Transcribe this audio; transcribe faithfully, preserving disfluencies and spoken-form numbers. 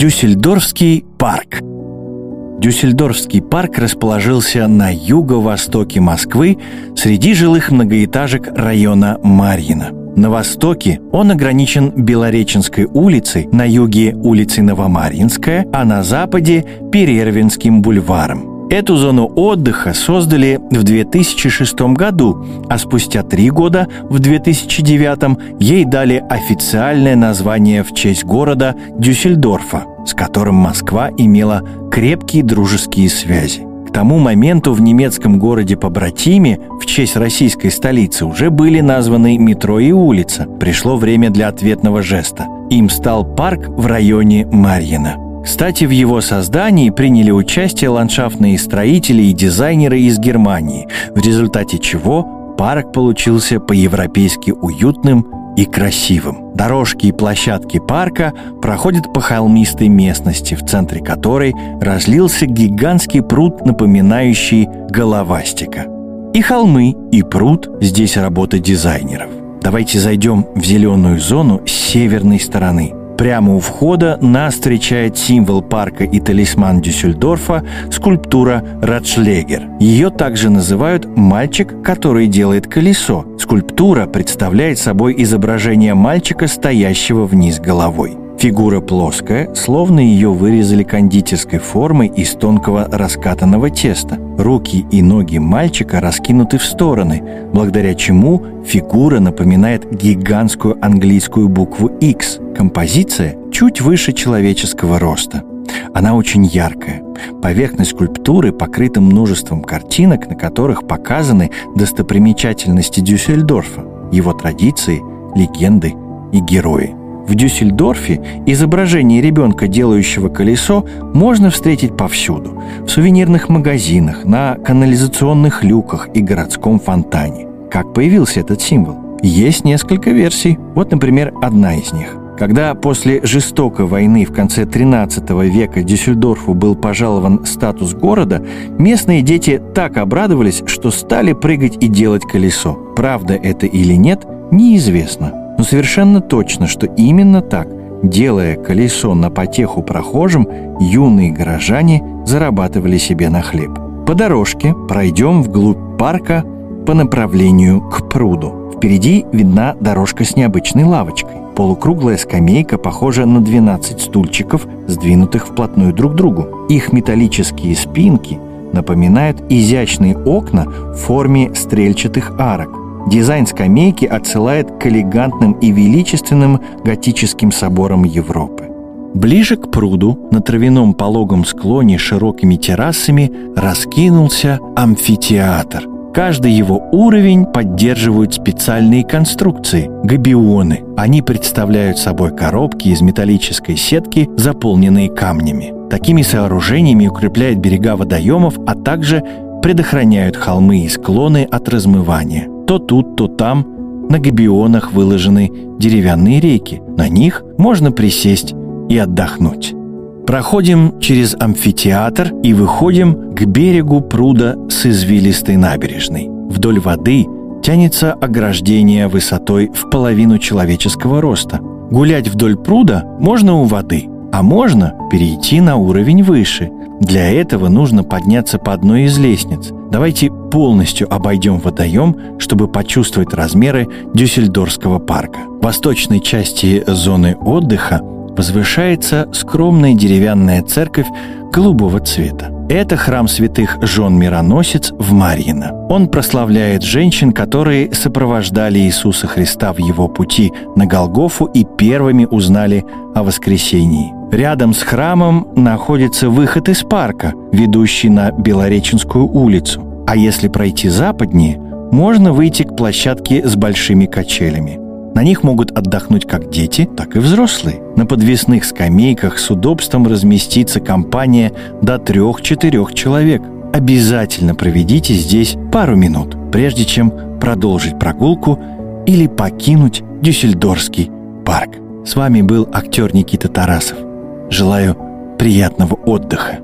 Дюссельдорфский парк. Дюссельдорфский парк расположился на юго-востоке Москвы среди жилых многоэтажек района Марьино. На востоке он ограничен Белореченской улицей, на юге – улицей Новомарьинская, а на западе – Перервинским бульваром. Эту зону отдыха создали в две тысячи шестом году, а спустя три года, в две тысячи девятом, ей дали официальное название в честь города Дюссельдорфа, с которым Москва имела крепкие дружеские связи. К тому моменту в немецком городе-побратиме в честь российской столицы уже были названы метро и улица. Пришло время для ответного жеста. Им стал парк в районе Марьино. Кстати, в его создании приняли участие ландшафтные строители и дизайнеры из Германии, в результате чего парк получился по-европейски уютным и красивым. Дорожки и площадки парка проходят по холмистой местности, в центре которой разлился гигантский пруд, напоминающий головастика. И холмы, и пруд – здесь работа дизайнеров. Давайте зайдем в зеленую зону с северной стороны. Прямо у входа нас встречает символ парка и талисман Дюссельдорфа – скульптура Радшлегер. Ее также называют «мальчик, который делает колесо». Скульптура представляет собой изображение мальчика, стоящего вниз головой. Фигура плоская, словно ее вырезали кондитерской формой из тонкого раскатанного теста. Руки и ноги мальчика раскинуты в стороны, благодаря чему фигура напоминает гигантскую английскую букву X. Композиция чуть выше человеческого роста. Она очень яркая. Поверхность скульптуры покрыта множеством картинок, на которых показаны достопримечательности Дюссельдорфа, его традиции, легенды и герои. В Дюссельдорфе изображение ребенка, делающего колесо, можно встретить повсюду – в сувенирных магазинах, на канализационных люках и городском фонтане. Как появился этот символ? Есть несколько версий. Вот, например, одна из них. Когда после жестокой войны в конце тринадцатого века Дюссельдорфу был пожалован статус города, местные дети так обрадовались, что стали прыгать и делать колесо. Правда это или нет, неизвестно. Но совершенно точно, что именно так, делая колесо на потеху прохожим, юные горожане зарабатывали себе на хлеб. По дорожке пройдем вглубь парка по направлению к пруду. Впереди видна дорожка с необычной лавочкой. Полукруглая скамейка похожа на двенадцать стульчиков, сдвинутых вплотную друг к другу. Их металлические спинки напоминают изящные окна в форме стрельчатых арок. Дизайн скамейки отсылает к элегантным и величественным готическим соборам Европы. Ближе к пруду, на травяном пологом склоне с широкими террасами, раскинулся амфитеатр. Каждый его уровень поддерживают специальные конструкции – габионы. Они представляют собой коробки из металлической сетки, заполненные камнями. Такими сооружениями укрепляют берега водоемов, а также предохраняют холмы и склоны от размывания. То тут, то там на габионах выложены деревянные рейки. На них можно присесть и отдохнуть. Проходим через амфитеатр и выходим к берегу пруда с извилистой набережной. Вдоль воды тянется ограждение высотой в половину человеческого роста. Гулять вдоль пруда можно у воды, а можно перейти на уровень выше. Для этого нужно подняться по одной из лестниц. Давайте полностью обойдем водоем, чтобы почувствовать размеры Дюссельдорфского парка. В восточной части зоны отдыха возвышается скромная деревянная церковь голубого цвета. Это храм святых жен Мироносец в Марьино. Он прославляет женщин, которые сопровождали Иисуса Христа в его пути на Голгофу и первыми узнали о воскресении. Рядом с храмом находится выход из парка, ведущий на Белореченскую улицу. А если пройти западнее, можно выйти к площадке с большими качелями. На них могут отдохнуть как дети, так и взрослые. На подвесных скамейках с удобством разместится компания до трех-четырех человек. Обязательно проведите здесь пару минут, прежде чем продолжить прогулку или покинуть Дюссельдорфский парк. С вами был актер Никита Тарасов. Желаю приятного отдыха.